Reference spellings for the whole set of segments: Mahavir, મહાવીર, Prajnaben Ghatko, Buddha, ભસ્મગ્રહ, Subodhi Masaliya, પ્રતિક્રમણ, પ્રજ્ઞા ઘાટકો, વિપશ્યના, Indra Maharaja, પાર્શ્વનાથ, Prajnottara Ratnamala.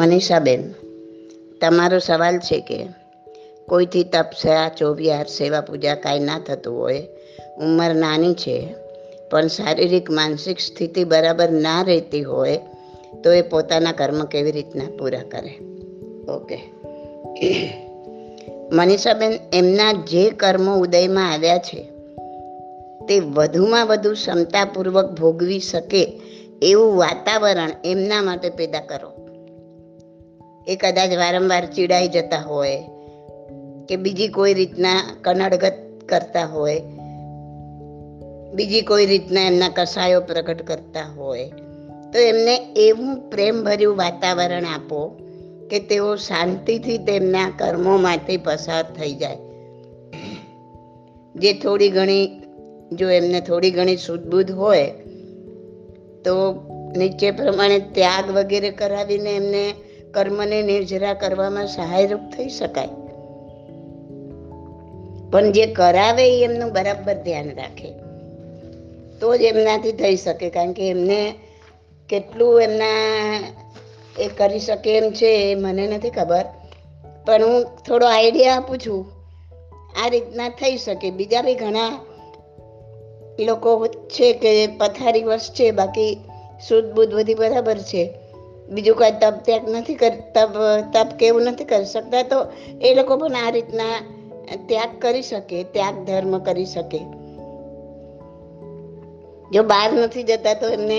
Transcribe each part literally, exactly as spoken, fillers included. મનીષાબેન, તમારો સવાલ છે કે કોઈથી તપસ્યા, ચોવિહાર, સેવા, પૂજા કાંઈ ના થતું હોય, ઉંમર નાની છે પણ શારીરિક માનસિક સ્થિતિ બરાબર ના રહેતી હોય તો એ પોતાના કર્મ કેવી રીતના પૂરા કરે? ઓકે મનીષાબેન, એમના જે કર્મો ઉદયમાં આવ્યા છે તે વધુમાં વધુ ક્ષમતાપૂર્વક ભોગવી શકે એવું વાતાવરણ એમના માટે પેદા કરો. એ કદાચ વારંવાર ચીડાઈ જતા હોય કે બીજી કોઈ રીતના કનડગત કરતા હોય, બીજી કોઈ રીતના એમના કસાયો પ્રગટ કરતા હોય, તો એમને એવું પ્રેમભર્યું વાતાવરણ આપો કે તેઓ શાંતિથી તેમના કર્મોમાંથી પસાર થઈ જાય. જે થોડી ઘણી, જો એમને થોડી ઘણી સુધબુધ હોય તો નીચે પ્રમાણે ત્યાગ વગેરે કરાવીને એમને કર્મને નિર્જરા કરવામાં સહાયરૂપ થઈ શકાય. પણ જે કરાવે એ એમનું બરાબર ધ્યાન રાખે તો જ એમનાથી થઈ શકે, કારણ કે એમને કેટલું એમના એ કરી શકે એમ છે એ મને નથી ખબર, પણ હું થોડો આઈડિયા આપું છું. આ રીતના થઈ શકે. બીજા બી ઘણા લોકો છે કે પથારી વશ છે, બાકી શુદ્ધ બુદ્ધ બધી બરાબર છે, બીજું કાંઈ તપ ત્યાગ નથી કર તપ તપ કેવું નથી કરી શકતા, તો એ લોકો પણ આ રીતના ત્યાગ કરી શકે, ત્યાગ ધર્મ કરી શકે. જો બહાર નથી જતા તો એમને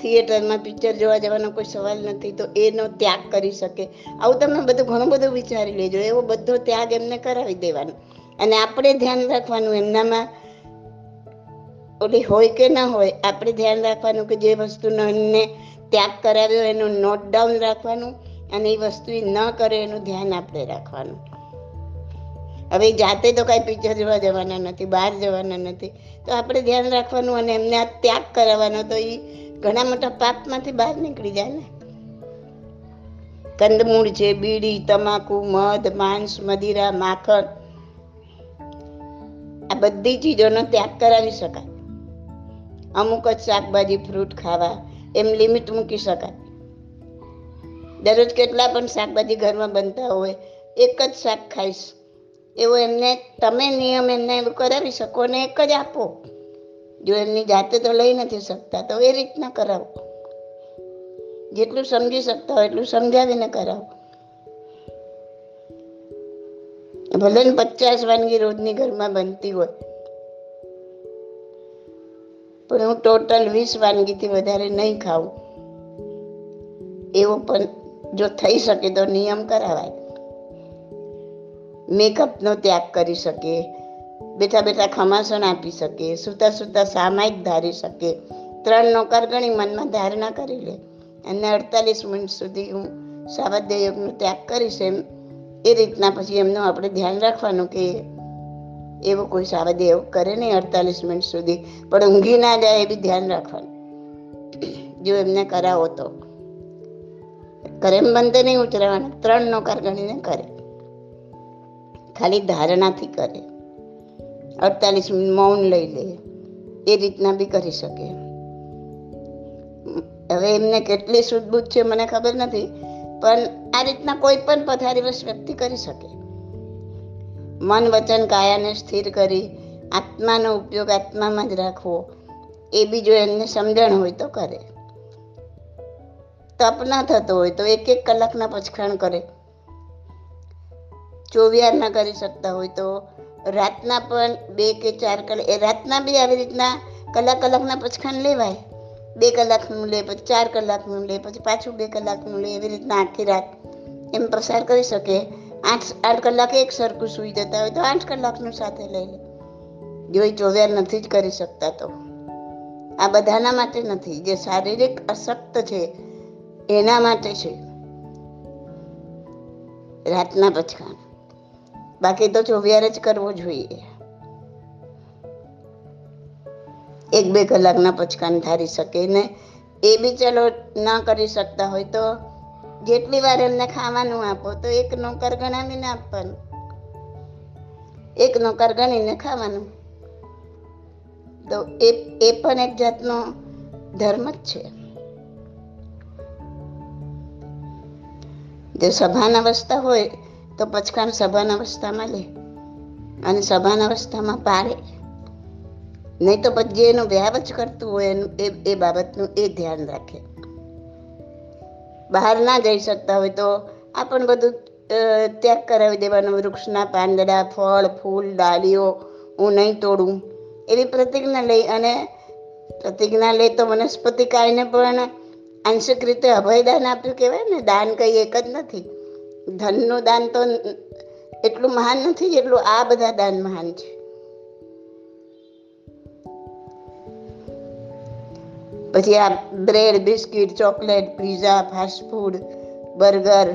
થિયેટરમાં પિક્ચર જોવા જવાનો કોઈ સવાલ નથી, તો એનો ત્યાગ કરી શકે. આવું તમે બધું ઘણું બધું વિચારી લેજો. એવો બધો ત્યાગ એમને કરાવી દેવાનો અને આપણે ધ્યાન રાખવાનું એમનામાં ઓલી હોય કે ના હોય, આપણે ધ્યાન રાખવાનું કે જે વસ્તુનો એમને ત્યાગ કરાવ્યો એનું નોટ ડાઉન રાખવાનું અને એ વસ્તુ એ ન કરે એનું ધ્યાન આપણે રાખવાનું. હવે જાતે તો કાંઈ પિક્ચર જોવા જવાના નથી, બહાર જવાના નથી, તો આપણે ધ્યાન રાખવાનું અને એમને આ ત્યાગ કરાવવાનો, તો એ ઘણા મોટા પાપમાંથી બહાર નીકળી જાય ને. કંદમૂળ છે, બીડી, તમાકુ, મધ, માંસ, મદિરા, માખણ, આ બધી ચીજોનો ત્યાગ કરાવી શકાય. અમુક જ શાકભાજી, ફ્રૂટ ખાવા એમ લિમિટ મૂકી શકાય. દરરોજ કેટલા પણ શાકભાજી ઘરમાં બનતા હોય, એક જ શાક ખાઈશ એવો એમને તમે નિયમ એમને એવું કરાવી શકો ને એક જ આપો. જો એમની જાતે તો લઈ નથી શકતા તો એ રીતના કરાવો. જેટલું સમજી શકતા હોય એટલું સમજાવીને કરાવો. ભલે ને પચાસ વાનગી રોજની ઘરમાં બનતી હોય પણ હું ટોટલ વીસ વાનગીથી વધારે નહીં ખાવું, એવો પણ જો થઈ શકે તો નિયમ કરાવાય. મેકઅપનો ત્યાગ કરી શકે, બેઠા બેઠા ખમાસણ આપી શકે, સૂતા સૂતા સામાયિક ધારી શકે, ત્રણ નોકર ગણી મનમાં ધારણા કરી લે અને અડતાલીસ મિનિટ સુધી હું સાવાધ્યાય યોગનો ત્યાગ કરીશ, એમ એ રીતના પછી એમનું આપણે ધ્યાન રાખવાનું કે એવો કોઈ સાવધે એવું કરે નહીં અડતાલીસ મિનિટ સુધી, પણ ઊંઘી ના જાય એ બી ધ્યાન રાખવાનું. જો એમને કરાવો તો કરે, એમ બનતે નહીં ઉતરવાનું, ત્રણ નોકર ગણીને કરે, ખાલી ધારણાથી કરે, અડતાલીસ મિનિટ મૌન લઈ લે, એ રીતના બી કરી શકે. હવે એમને કેટલી સુધબુદ્ધ છે મને ખબર નથી, પણ આ રીતના કોઈ પણ પથારીવશ વ્યક્તિ કરી શકે. મન, વચન, કાયાને સ્થિર કરી આત્માનો ઉપયોગ આત્મામાં જ રાખવો, એ બી જો એમને સમજણ હોય તો કરે. તપ ના થતો હોય તો એક એક કલાકના પચખાણ કરે. ચોવિહાર ના કરી શકતા હોય તો રાતના પણ બે કે ચાર કલાક, એ રાતના બી આવી રીતના કલાક કલાકના પચખાણ લેવાય. બે કલાકનું લે, પછી ચાર કલાકનું લે, પછી પાછું બે કલાકનું લે, એવી રીતના આખી રાત એમ પસાર કરી શકે. આઠ આઠ કલાક એક સરખું સૂઈ જતા હોય તો આઠ કલાકનું સાથે લઈ લે. જો એ ચોવ્યાર નથી જ કરી શકતા તો આ બધાના માટે નથી, જે શારીરિક અશક્ત છે એના માટે છે રાતના પચખાણ. બાકી તો ચોવ્યાર જ કરવો જોઈએ. એક બે કલાકના પચકાન ધારી શકે ને એ બી ચલો ના કરી શકતા હોય તો જેટલી વાર એમને ખાવાનું આપો તો એક નોકર ગણાવીને આપવાનું, એક નોકર ગણીને ખાવાનું, તો એ એ પણ એક જાતનો ધર્મ જ છે. જો સભાન અવસ્થા હોય તો પચકાણ સભાન અવસ્થામાં લે અને સભાન અવસ્થામાં પારે, નહીં તો પછી જે એનું વ્યાવ જ કરતું હોય એનું એ બાબતનું એ ધ્યાન રાખે. બહાર ના જઈ શકતા હોય તો આ પણ બધું ત્યાગ કરાવી દેવાનું. વૃક્ષના પાંદડા, ફળ, ફૂલ, ડાળીઓ હું નહીં તોડું એવી પ્રતિજ્ઞા લઈ, અને પ્રતિજ્ઞા લઈ તો વનસ્પતિ કાયને પણ આંશિક રીતે અભયદાન આપ્યું કહેવાય ને. દાન કંઈ એક જ નથી, ધનનું દાન તો એટલું મહાન નથી જેટલું આ બધા દાન મહાન છે. પછી આ bread, biscuit, chocolate, pizza, fast food, burger,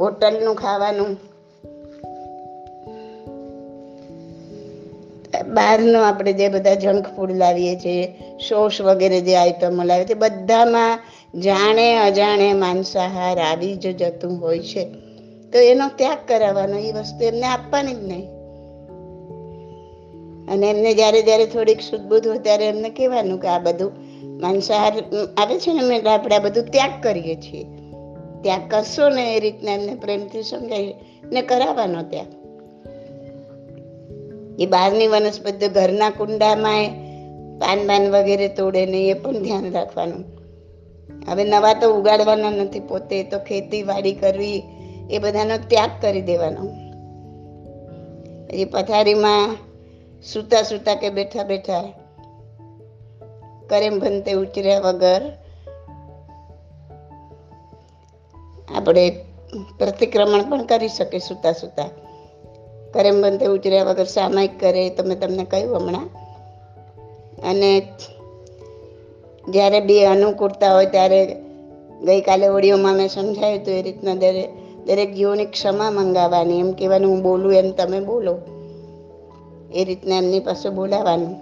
હોટલનું ખાવાનું, બહારનું આપણે જે બધા જંક ફૂડ લાવીએ છીએ, સોસ વગેરે જે આઈટમો લાવીએ છીએ, બધામાં જાણે અજાણે માંસાહાર આવી જ જતું હોય છે. તો એનો ત્યાગ કરાવવાનો, એ વસ્તુ એમને આપવાની જ નહીં. અને એમને જ્યારે જ્યારે થોડીક સુદબુદ્ધ હોય ત્યારે એમને કહેવાનું કે આ બધું માંસાહાર આવે છે ને એટલે આપણે આ બધું ત્યાગ કરીએ છીએ, ત્યાગ કરશો ને એ રીતના એમને પ્રેમથી સમજાવી ને કરાવવાનો ત્યાગ. એ બહારની વનસ્પતિ, ઘરના કુંડામાં પાન બાન વગેરે તોડે ને એ પણ ધ્યાન રાખવાનું. હવે નવા તો ઉગાડવાના નથી પોતે, તો ખેતીવાડી કરવી એ બધાનો ત્યાગ કરી દેવાનો. એ પથારીમાં સૂતા સૂતા કે બેઠા બેઠા કરેમ ભંતે ઉચર્યા વગર આપણે પ્રતિક્રમણ પણ કરી શકીએ. સૂતા સૂતા કરેમ ભંતે ઉચર્યા વગર સામાયિક કરે, તમે તમને કહ્યું હમણાં. અને જ્યારે બે અનુકૂળતા હોય ત્યારે ગઈકાલે ઓડિયોમાં મેં સમજાયું હતું એ રીતના દરેક દરેક જીવોની ક્ષમા મંગાવવાની. એમ કહેવાનું હું બોલું એમ તમે બોલો, એ રીતના એમની પાસે બોલાવાનું.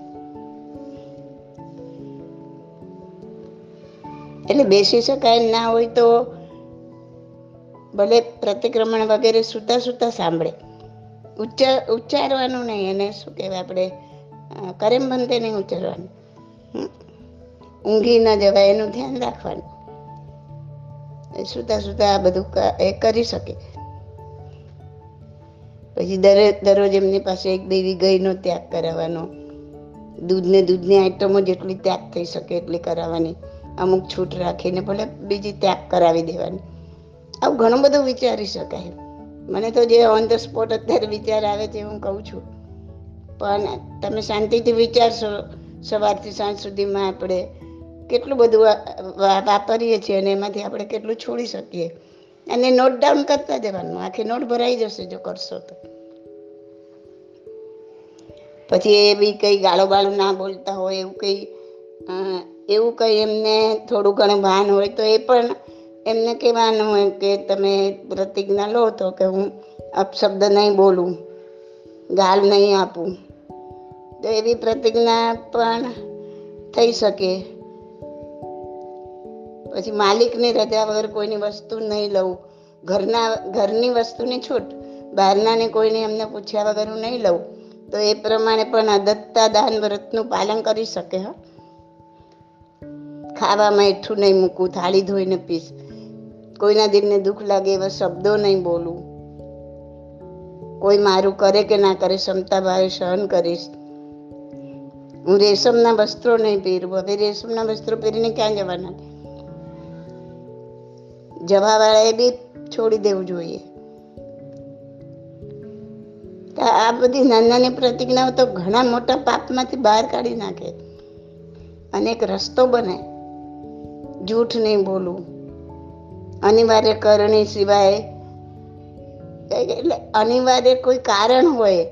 એટલે બેસી શકાય ના હોય તો ભલે પ્રતિક્રમણ વગેરે સૂતા સૂતા સાંભળે, ઉચ્ચાર ઉચ્ચારવાનું નહીં. એને શું કહેવાય આપણે, કરેમ બનતે નહીં ઉચ્ચારવાનું, ઊંઘી ન જવાય એનું ધ્યાન રાખવાનું. સૂતા સૂતા આ બધું એ કરી શકે. પછી દરેક દરરોજ એમની પાસે એક બે ગાયનો ત્યાગ કરાવવાનો, દૂધને દૂધની આઈટમો જેટલી ત્યાગ થઈ શકે એટલી કરાવવાની, અમુક છૂટ રાખીને ભલે બીજી ત્યાગ કરાવી દેવાની. આવું ઘણું બધું વિચારી શકાય. મને તો જે ઓન ધ સ્પોટ અત્યારે વિચાર આવે છે હું કહું છું, પણ તમે શાંતિથી વિચારશો સવારથી સાંજ સુધીમાં આપણે કેટલું બધું વાપરીએ છીએ અને એમાંથી આપણે કેટલું છોડી શકીએ. અને નોટ ડાઉન કરતા જવાનું, આખી નોટ ભરાઈ જશે જો કરશો તો. પછી એ બી કંઈ ગાળો બાળો ના બોલતા હોય એવું કંઈ એવું કંઈ એમને થોડું ઘણું ભાન હોય તો એ પણ એમને કહેવાનું હોય કે તમે પ્રતિજ્ઞા લો તો કે હું અપશબ્દ નહીં બોલું, ગાળ નહીં આપું. તો એવી પ્રતિજ્ઞા પણ થઈ શકે. પછી માલિકની રજા વગર કોઈની વસ્તુ નહીં લઉં, ઘરના ઘરની વસ્તુની છૂટ, બહારનાને કોઈને એમને પૂછ્યા વગર હું નહીં લઉં. તો એ પ્રમાણે પણ અદત્તા દાન વ્રતનું પાલન કરી શકે. હા, ખાવામાં એઠું નહીં મૂકવું, થાળી ધોઈને પીશ, કોઈના દિલને દુઃખ લાગે એવા શબ્દો નહીં બોલું, કોઈ મારું કરે કે ના કરે ક્ષમતા ભાવે સહન કરીશ, હું રેશમના વસ્ત્રો નહીં પહેરું. હવે રેશમના વસ્ત્રો પહેરીને ક્યાં જવાના? જવાવાળાએ બી છોડી દેવું જોઈએ. આ બધી નાની નાની પ્રતિજ્ઞાઓ તો ઘણા મોટા પાપમાંથી બહાર કાઢી નાખે અને એક રસ્તો બને. જૂઠ નહીં બોલવું, અનિવાર્ય કરણી સિવાય, એટલે અનિવાર્ય કોઈ કારણ હોય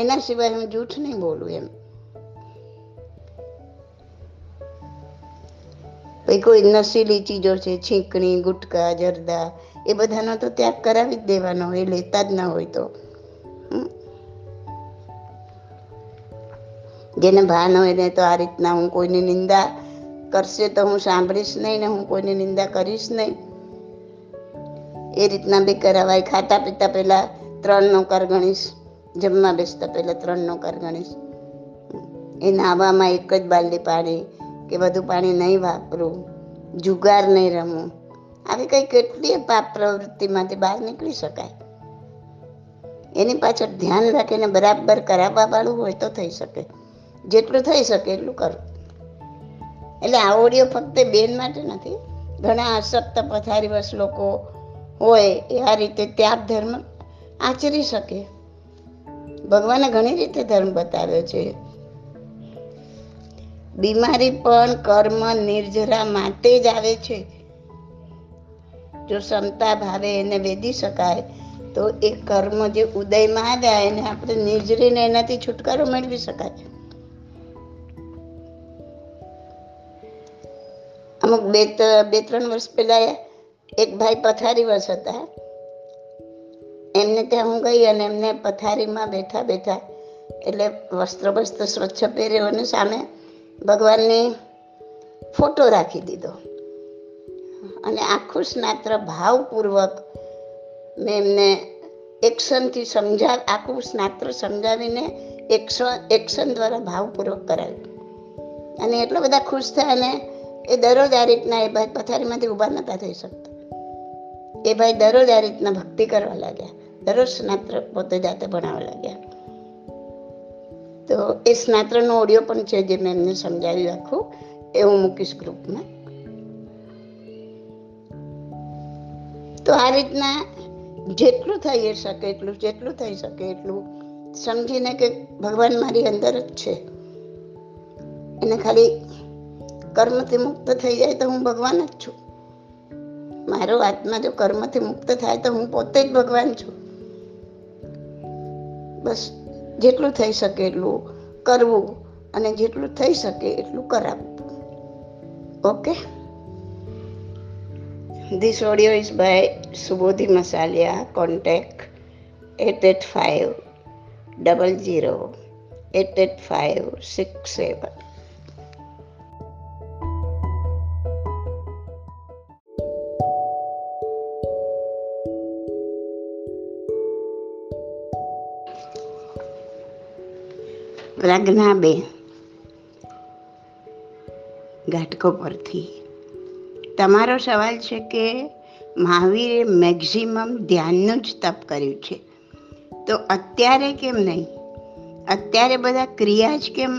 એના સિવાય હું જૂઠ નહીં બોલું. એમ કોઈ નશીલી ચીજો છે, છીંકણી, ગુટકા, જરદા, એ બધાનો તો ત્યાગ કરાવી જ દેવાનો હોય, લેતા જ ના હોય તો. જેને ભાન હોય ને તો આ રીતના હું કોઈની નિંદા કરશે તો હું સાંભળીશ નહીં ને હું કોઈની નિંદા કરીશ નહીં, એ રીતના બી કરાવાય. ખાતા પીતા પહેલા ત્રણ નોકર ગણીશ, જમવા બેસતા પહેલા ત્રણ નોકર ગણીશ, એ નાહવામાં એક જ બાલદી પાણી કે બધું પાણી નહીં વાપરું, જુગાર નહીં રમવું, આવી કઈ કેટલી પાપ પ્રવૃત્તિમાંથી બહાર નીકળી શકાય. એની પાછળ ધ્યાન રાખીને બરાબર કરાવવા વાળું હોય તો થઈ શકે. જેટલું થઈ શકે એટલું કરો. એટલે આ ઓડિયો ફક્ત બેન માટે નથી. ઘણા આસક્ત પથારીવશ લોકો હોય એ આ રીતે ત્યાગ ધર્મ આચરી શકે. ભગવાને ઘણી રીતે ધર્મ બતાવ્યો છે. બીમારી પણ કર્મ નિર્જરા માટે જ આવે છે. જો ક્ષમતા ભાવે એને વેદી શકાય તો એ કર્મ જે ઉદયમાં આવ્યા એને આપણે નિર્જરીને એનાથી છુટકારો મેળવી શકાય. અમુક બે બે ત્રણ વર્ષ પહેલા એક ભાઈ પથારી વર્ષ હતા. એમને ત્યાં હું ગઈ અને એમને પથારીમાં બેઠા બેઠા એટલે વસ્ત્ર વસ્ત્ર સ્વચ્છ પહેર્યો અને સામે ભગવાનને ફોટો રાખી દીધો અને આખું સ્નાત્ર ભાવપૂર્વક મેં એમને એક્શનથી સમજા આખું સ્નાત્ર સમજાવીને એક્શન એક્શન દ્વારા ભાવપૂર્વક કરાવ્યું અને એટલા બધા ખુશ થયા અને એ દરરોજ આ રીતના એ ભાઈ પથારીમાંથી ઊભા નહોતા થઈ શકતા. એ ભાઈ દરરોજ આ રીતના ભક્તિ કરવા લાગ્યા, દરરોજ સ્નાત્ર પોતે જાતે ભણાવવા લાગ્યા. તો એ સ્નાત્રનો ઓડિયો પણ છે જે મેં એમને સમજાવ્યું આખું, એ હું મૂકીશ ગ્રુપમાં. તો આ રીતના જેટલું થઈ શકે એટલું જેટલું થઈ શકે એટલું સમજીને કે ભગવાન મારી અંદર જ છે, એને ખાલી કર્મથી મુક્ત થઈ જાય તો હું ભગવાન જ છું. મારો આત્મા જો કર્મથી મુક્ત થાય તો હું પોતે જ ભગવાન છું. બસ જેટલું થઈ શકે એટલું કરવું અને જેટલું થઈ શકે એટલું કરાવવું. Okay, this audio is by Subodhi Masaliya. Contact eight eight five double zero eight eight five six seven. પ્રજ્ઞાબેન ઘાટકો પરથી તમારો સવાલ છે કે મહાવીરે મેક્ઝિમમ ધ્યાનનું જ તપ કર્યું છે, તો અત્યારે કેમ નહીં? અત્યારે બધા ક્રિયા જ કેમ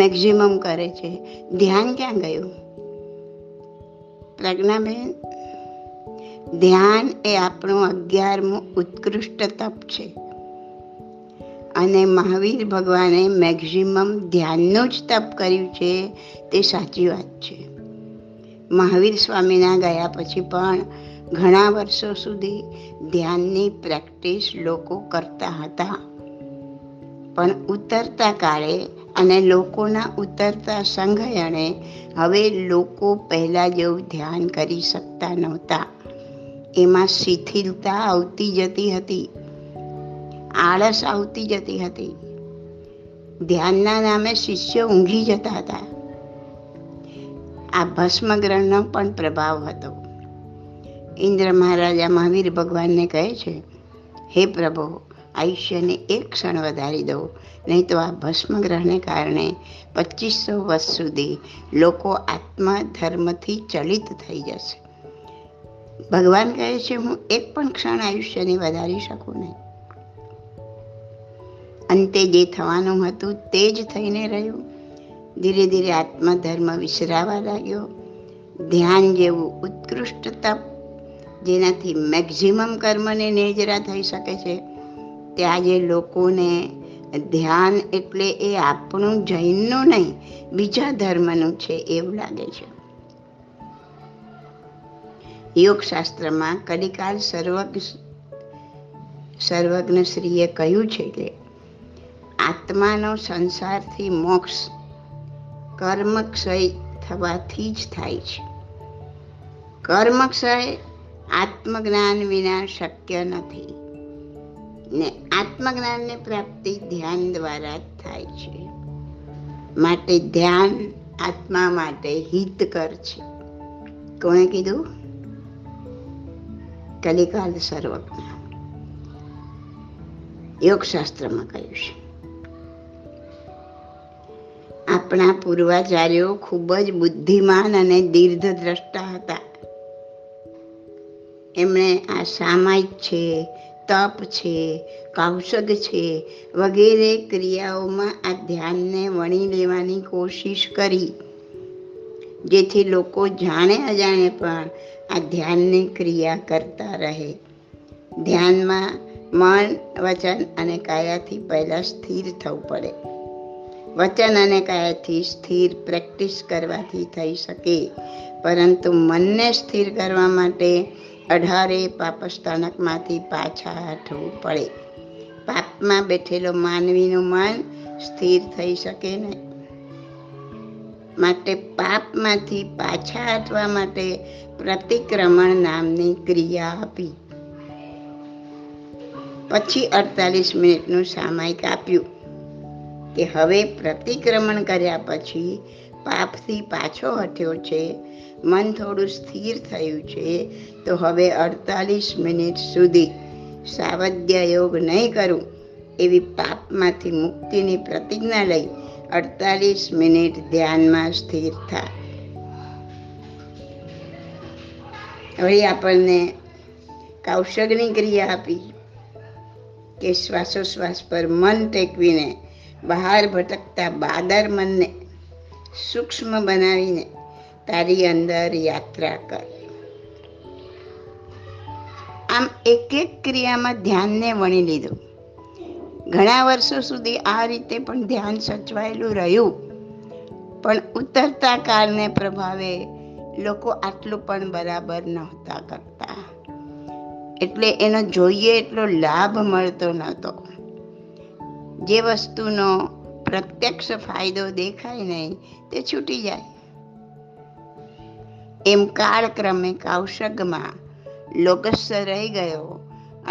મેક્ઝિમમ કરે છે? ધ્યાન ક્યાં ગયું? પ્રજ્ઞાબેન, ધ્યાન એ આપણું અગિયારમું ઉત્કૃષ્ટ તપ છે અને મહાવીર ભગવાને મેક્ઝિમમ ધ્યાનનું જ તપ કર્યું છે, તે સાચી વાત છે. મહાવીર સ્વામીના ગયા પછી પણ ઘણા વર્ષો સુધી ધ્યાનની પ્રેક્ટિસ લોકો કરતા હતા, પણ ઉતરતા કાળે અને લોકોના ઉતરતા સંઘયણે હવે લોકો પહેલાં જેવું ધ્યાન કરી શકતા નહોતા. એમાં શિથિલતા આવતી જતી હતી, આળસ આવતી જતી હતી. ધ્યાનના નામે શિષ્યો ઊંઘી જતા હતા. આ ભસ્મગ્રહણનો પણ પ્રભાવ હતો. ઇન્દ્ર મહારાજા મહાવીર ભગવાનને કહે છે, હે પ્રભુ, આયુષ્યને એક ક્ષણ વધારી દો, નહીં તો આ ભસ્મગ્રહણને કારણે પચીસો વર્ષ સુધી લોકો આત્મધર્મથી ચલિત થઈ જશે. ભગવાન કહે છે, હું એક પણ ક્ષણ આયુષ્યની વધારી શકું નહીં. અંતે જે થવાનું હતું તે જ થઈને રહ્યું. ધીરે ધીરે આત્મધર્મ વિસરાવા લાગ્યો. ધ્યાન જેવું ઉત્કૃષ્ટ તપ જેનાથી મેક્ઝિમમ કર્મને નેજરા થઈ શકે છે, તે આજે લોકોને ધ્યાન એટલે એ આપણું જૈનનું નહીં બીજા ધર્મનું છે એવું લાગે છે. યોગશાસ્ત્રમાં કલિકાલ સર્વજ્ઞ સર્વજ્ઞ શ્રીએ કહ્યું છે કે આત્માનો સંસારથી મોક્ષ કર્મક્ષય થવાથી જ થાય છે. કર્મક્ષય આત્મજ્ઞાન વિના શક્ય નથી ને આત્મજ્ઞાનની પ્રાપ્તિ ધ્યાન દ્વારા જ થાય છે. માટે ધ્યાન આત્મા માટે હિતકર છે. કોણે કીધું? કલિકાલ સર્વજ્ઞ યોગશાસ્ત્રમાં કહ્યું છે. આપણા પૂર્વાચાર્યો ખૂબ જ બુદ્ધિમાન અને દીર્ઘદ્રષ્ટા હતા. એમણે આ સામાયિક છે, તપ છે, કૌશગ છે વગેરે ક્રિયાઓમાં આ ધ્યાનને વણી લેવાની કોશિશ કરી, જેથી લોકો જાણે અજાણે પણ આ ધ્યાનની ક્રિયા કરતા રહે. ધ્યાનમાં મન, વચન અને કાયાથી પહેલાં સ્થિર થવું પડે. વચન અને કાયાથી સ્થિર પ્રેક્ટિસ કરવાથી થઈ શકે, પરંતુ મનને સ્થિર કરવા માટે અઢારે પાપસ્થાનકમાંથી પાછા હટવું પડે. પાપમાં બેઠેલો માનવીનું મન સ્થિર થઈ શકે નહીં, માટે પાપમાંથી પાછા હટવા માટે પ્રતિક્રમણ નામની ક્રિયા આપી. પછી અડતાલીસ મિનિટનું સામાયિક આપ્યું કે હવે પ્રતિક્રમણ કર્યા પછી પાપથી પાછો હટ્યો છે, મન થોડું સ્થિર થયું છે, તો હવે અડતાલીસ મિનિટ સુધી સાવધ્ય યોગ નહીં કરું એવી પાપમાંથી મુક્તિની પ્રતિજ્ઞા લઈ અડતાલીસ મિનિટ ધ્યાનમાં સ્થિર થા. હવે આપણને કૌશગની ક્રિયા આપી કે શ્વાસોશ્વાસ પર મન ટેકવીને બહાર ભટકતા બાદર મનને સૂક્ષ્મ બનાવીને તારી અંદર યાત્રા કર. આમ એક એક ક્રિયામાં ધ્યાનને વણી લીધું. ઘણા વર્ષો સુધી આ રીતે પણ ધ્યાન સચવાયેલું રહ્યું, પણ ઉતરતા કાળને પ્રભાવે લોકો આટલું પણ બરાબર નહોતા કરતા, એટલે એનો જોઈએ એટલો લાભ મળતો નહોતો. જે વસ્તુનો પ્રત્યક્ષ ફાયદો દેખાય નહીં તે છૂટી જાય. એમ કાળક્રમે કૌશગમાં લોકસ્થ રહી ગયો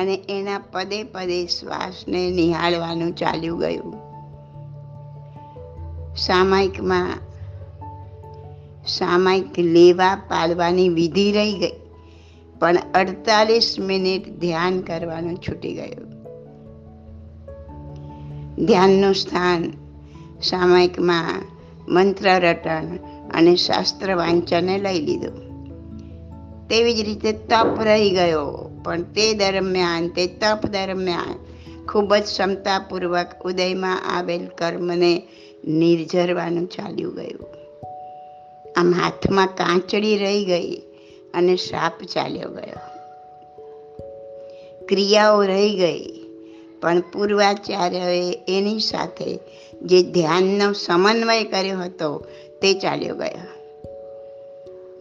અને એના પદે પદે શ્વાસને નિહાળવાનું ચાલ્યું ગયું. સામાયિકમાં સામાયિક લેવા પાડવાની વિધિ રહી ગઈ, પણ અડતાલીસ મિનિટ ધ્યાન કરવાનું છૂટી ગયું. ધ્યાનનું સ્થાન સામાયિકમાં મંત્ર રટન અને શાસ્ત્ર વાંચનને લઈ લીધું. તેવી જ રીતે તપ રહી ગયો, પણ તે દરમિયાન તે તપ દરમિયાન ખૂબ જ ક્ષમતાપૂર્વક ઉદયમાં આવેલ કર્મને નિર્જરવાનું ચાલ્યું ગયું. આમ હાથમાં કાંચળી રહી ગઈ અને સાપ ચાલ્યો ગયો. ક્રિયાઓ રહી ગઈ, પણ પૂર્વાચાર્યએ એની સાથે જે ધ્યાનનો સમન્વય કર્યો હતો તે ચાલ્યો ગયો.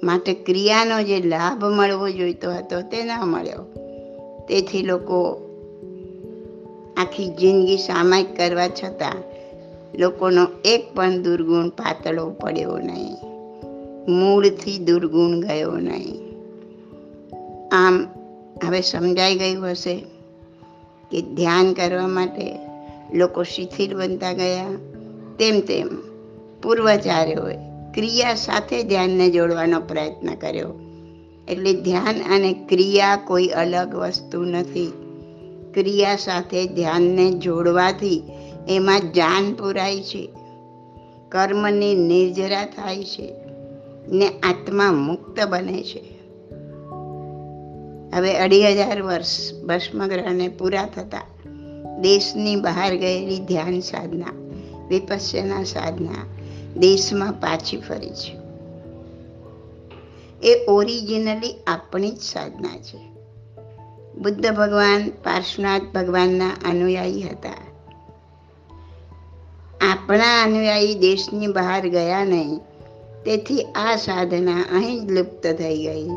માટે ક્રિયાનો જે લાભ મળવો જોઈતો હતો તે ન મળ્યો. તેથી લોકો આખી જિંદગી સામાયિક કરવા છતાં લોકોનો એક પણ દુર્ગુણ પાતળો પડ્યો નહીં, મૂળથી દુર્ગુણ ગયો નહીં. આમ હવે સમજાઈ ગયું હશે કે ધ્યાન કરવા માટે લોકો શિથિલ બનતા ગયા, તેમ તેમ પૂર્વાચાર્યોએ ક્રિયા સાથે ધ્યાનને જોડવાનો પ્રયત્ન કર્યો. એટલે ધ્યાન અને ક્રિયા કોઈ અલગ વસ્તુ નથી. ક્રિયા સાથે ધ્યાનને જોડવાથી એમાં જાન પુરાય છે, કર્મની નિર્જરા થાય છે ને આત્મા મુક્ત બને છે. હવે અઢી હજાર વર્ષ ભસ્મગ્રહને પૂરા થતા દેશની બહાર ગયેલી ધ્યાન સાધના, વિપશ્યના સાધના દેશમાં પાછી ફરી છે. એ ઓરિજિનલી આપણી જ સાધના છે. બુદ્ધ ભગવાન પાર્શ્વનાથ ભગવાનના અનુયાયી હતા. આપણા અનુયાયી દેશની બહાર ગયા નહીં, તેથી આ સાધના અહીં જ લુપ્ત થઈ ગઈ.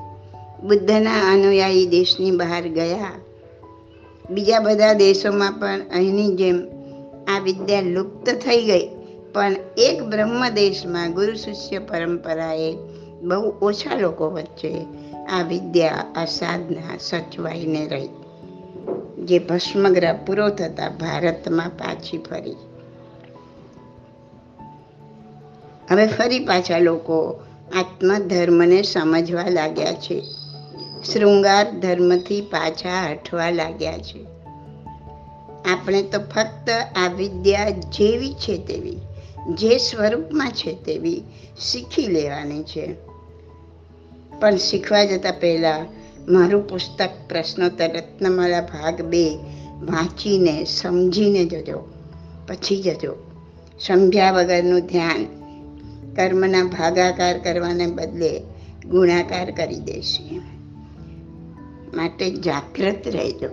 બુદ્ધના અનુયાયી દેશની બહાર ગયા, બીજા બધા દેશોમાં પણ અહીંની જેમ આ વિદ્યા લુપ્ત થઈ ગઈ, પણ એક બ્રહ્મ દેશમાં ગુરુ શિષ્ય પરંપરાએ બહુ ઓછા લોકો વચ્ચે આ વિદ્યા, આ સાધના સચવાઈને રહી, જે ભસ્મગ્રહ પૂરો થતાં ભારતમાં પાછી ફરી. હવે ફરી પાછા લોકો આત્મધર્મને સમજવા લાગ્યા છે, શૃંગાર ધર્મથી પાછા હટવા લાગ્યા છે. આપણે તો ફક્ત આ વિદ્યા જેવી છે તેવી, જે સ્વરૂપમાં છે તેવી શીખી લેવાની છે. પણ શીખવા જતાં પહેલાં મારું પુસ્તક પ્રશ્નોત્તર રત્નમાળા ભાગ બે વાંચીને સમજીને જજો, પછી જજો. સમજ્યા વગરનું ધ્યાન કર્મના ભાગાકાર કરવાને બદલે ગુણાકાર કરી દેશે. માટે જાગૃત રહેજો.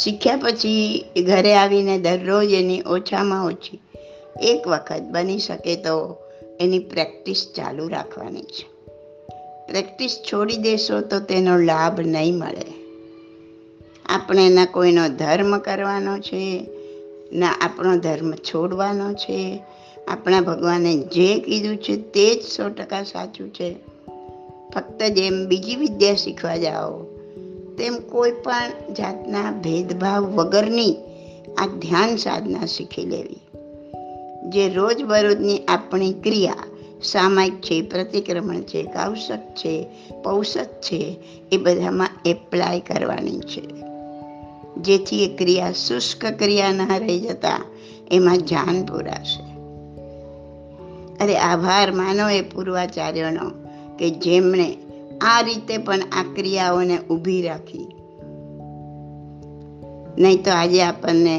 શીખ્યા પછી ઘરે આવીને દરરોજ એની ઓછામાં ઓછી એક વખત બની શકે તો એની પ્રેક્ટિસ ચાલુ રાખવાની છે. પ્રેક્ટિસ છોડી દેશો તો તેનો લાભ નહીં મળે. આપણે ના કોઈનો ધર્મ કરવાનો છે, ના આપણો ધર્મ છોડવાનો છે. આપણા ભગવાને જે કીધું છે તે જ સો ટકા સાચું છે. ફક્ત જેમ બીજી વિદ્યા શીખવા જાઓ તેમ કોઈ પણ જાતના ભેદભાવ વગરની આ ધ્યાન સાધના શીખી લેવી. જે રોજબરોજની આપણી ક્રિયા સામાયિક છે, પ્રતિક્રમણ છે, કાવશક છે, પૌષક છે, એ બધામાં એપ્લાય કરવાની છે, જેથી એ ક્રિયા શુષ્ક ક્રિયા ના રહી જતા એમાં જાન પૂરાશે. અરે આભાર માનો એ પૂર્વાચાર્યોનો કે જેમણે આ રીતે પણ આ ક્રિયાઓને ઊભી રાખી. નહીં તો આજે આપણને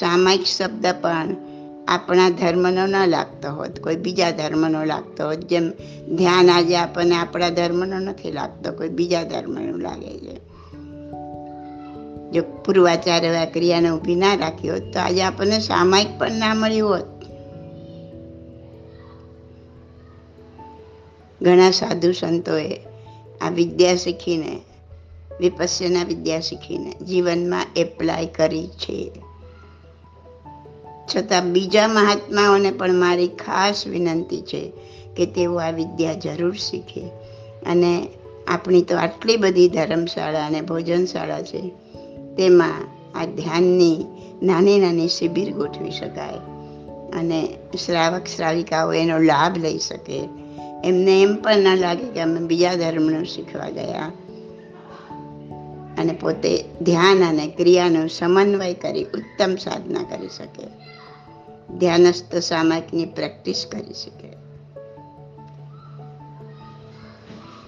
સામાયિક શબ્દ પણ આપણા ધર્મનો ન લાગતો હોત, કોઈ બીજા ધર્મનો લાગતો હોત. જેમ ધ્યાન આજે આપણને આપણા ધર્મનો નથી લાગતો, કોઈ બીજા ધર્મનું લાગે છે. જો પૂર્વાચાર્ય ક્રિયાને ઊભી ના રાખી હોત તો આજે આપણને સામાયિક પણ ના મળ્યું હોત. ઘણા સાધુ સંતોએ આ વિદ્યા શીખીને, વિપશ્યના વિદ્યા શીખીને જીવનમાં એપ્લાય કરી છે. છતાં બીજા મહાત્માઓને પણ મારી ખાસ વિનંતી છે કે તેઓ આ વિદ્યા જરૂર શીખે. અને આપણી તો આટલી બધી ધર્મશાળા અને ભોજનશાળા છે, તેમાં આ ધ્યાનની નાની નાની શિબિર ગોઠવી શકાય અને શ્રાવક શ્રાવિકાઓ એનો લાભ લઈ શકે. એમને એમ પણ ન લાગે કે અમે બીજા ધર્મનું શીખવા ગયા, અને પોતે ધ્યાન અને ક્રિયાનો સમન્વય કરી ઉત્તમ સાધના કરી શકે, ધ્યાનસ્થ સામાયિકની પ્રેક્ટિસ કરી શકે.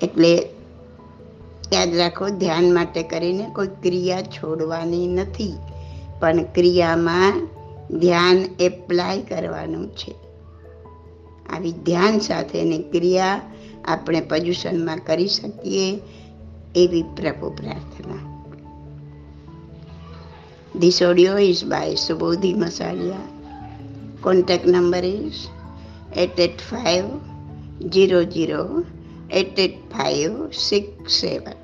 એટલે યાદ રાખો, ધ્યાન માટે કરીને કોઈ ક્રિયા છોડવાની નથી, પણ ક્રિયામાં ધ્યાન એપ્લાય કરવાનું છે. આવી ધ્યાન સાથેની ક્રિયા આપણે પર્યુષણમાં કરી શકીએ એવી પ્રભુ પ્રાર્થના. This audio is by Subodhi Masaliya. Contact number is eight eight five zero zero eight eight five six seven.